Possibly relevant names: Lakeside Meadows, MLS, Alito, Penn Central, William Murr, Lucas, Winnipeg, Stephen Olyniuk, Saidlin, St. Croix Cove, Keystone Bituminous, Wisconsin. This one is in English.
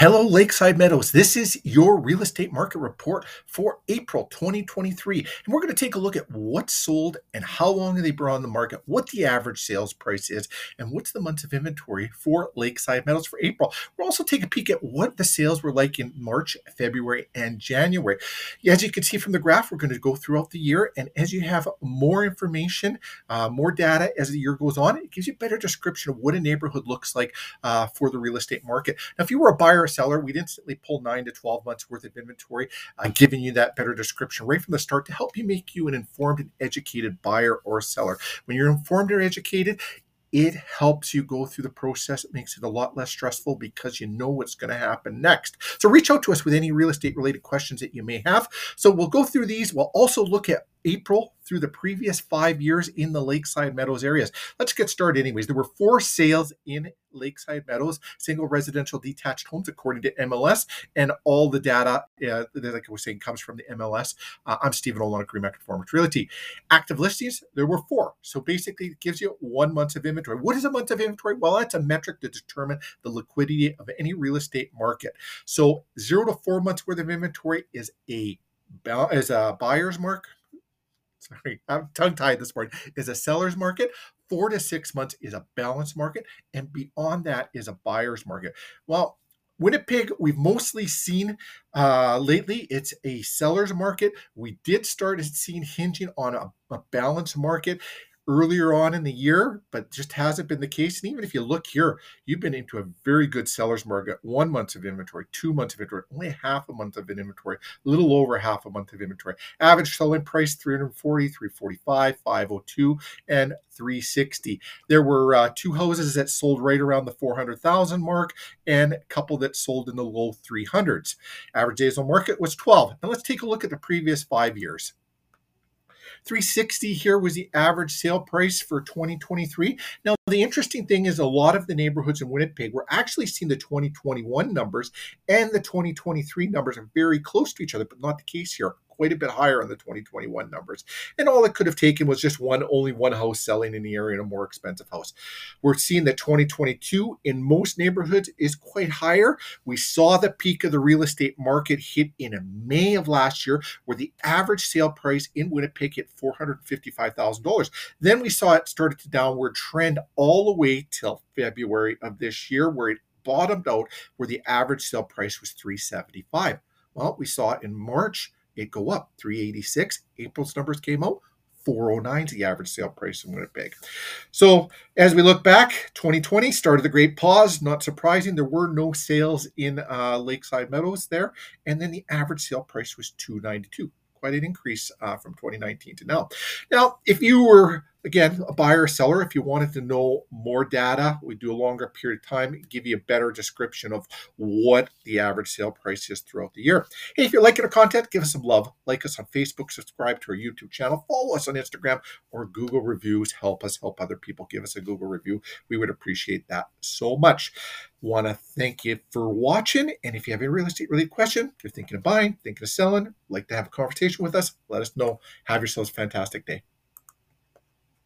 Hello, Lakeside Meadows. This is your real estate market report for April 2023. And we're going to take a look at what's sold and how long they've been on the market, what the average sales price is, and what's the months of inventory for Lakeside Meadows for April. We'll also take a peek at what the sales were like in March, February, and January. As you can see from the graph, we're going to go throughout the year. And as you have more information, more data as the year goes on, it gives you a better description of what a neighborhood looks like for the real estate market. Now, if you were a buyer, seller, we'd instantly pull 9 to 12 months worth of inventory, giving you that better description right from the start to help you make you an informed and educated buyer or seller. When you're informed or educated, it helps you go through the process. It makes it a lot less stressful because you know what's going to happen next. So reach out to us with any real estate related questions that you may have. So we'll go through these. We'll also look at April through the previous 5 years in the Lakeside Meadows areas. Let's get started anyways. There were 4 sales in Lakeside Meadows, single residential detached homes, according to MLS, and all the data, like I was saying, comes from the MLS. I'm Stephen Olyniuk, Re/Max Performance Realty. Active listings, there were 4. So basically, it gives you 1 month of inventory. What is a month of inventory? Well, that's a metric to determine the liquidity of any real estate market. So 0 to 4 months worth of inventory is a buyer's market. Sorry, I'm tongue-tied this morning, is a seller's market. 4 to 6 months is a balanced market. And beyond that is a buyer's market. Well, Winnipeg, we've mostly seen lately, it's a seller's market. We did start seeing hinging on a balanced market earlier on in the year, but just hasn't been the case. And even if you look here, you've been into a very good seller's market. 1 month of inventory, 2 months of inventory, only half a month of inventory, a little over half a month of inventory. Average selling price, 340, 345, 502, and 360. There were 2 houses that sold right around the 400,000 mark and a couple that sold in the low 300s. Average days on market was 12. Now let's take a look at the previous 5 years. 360 here was the average sale price for 2023. Now, the interesting thing is a lot of the neighborhoods in Winnipeg were actually seeing the 2021 numbers and the 2023 numbers are very close to each other, but not the case here. Quite a bit higher on the 2021 numbers. And all it could have taken was just only one house selling in the area and a more expensive house. We're seeing that 2022 in most neighborhoods is quite higher. We saw the peak of the real estate market hit in May of last year, where the average sale price in Winnipeg hit $455,000. Then we saw it started to downward trend all the way till February of this year, where it bottomed out, where the average sale price was $375,000. Well, we saw it in March. It go up, 386. April's numbers came out, 409 is the average sale price in Winnipeg. So as we look back, 2020 started the great pause. Not surprising, there were no sales in Lakeside Meadows there. And then the average sale price was 292. Quite an increase from 2019 to now. Now, if you were, again, a buyer or seller, if you wanted to know more data, we do a longer period of time, give you a better description of what the average sale price is throughout the year. Hey, if you're liking our content, give us some love. Like us on Facebook, subscribe to our YouTube channel, follow us on Instagram, or Google reviews. Help us help other people. Give us a Google review. We would appreciate that so much. Want to thank you for watching. And if you have any real estate related question, if you're thinking of buying, thinking of selling, like to have a conversation with us, let us know. Have yourselves a fantastic day.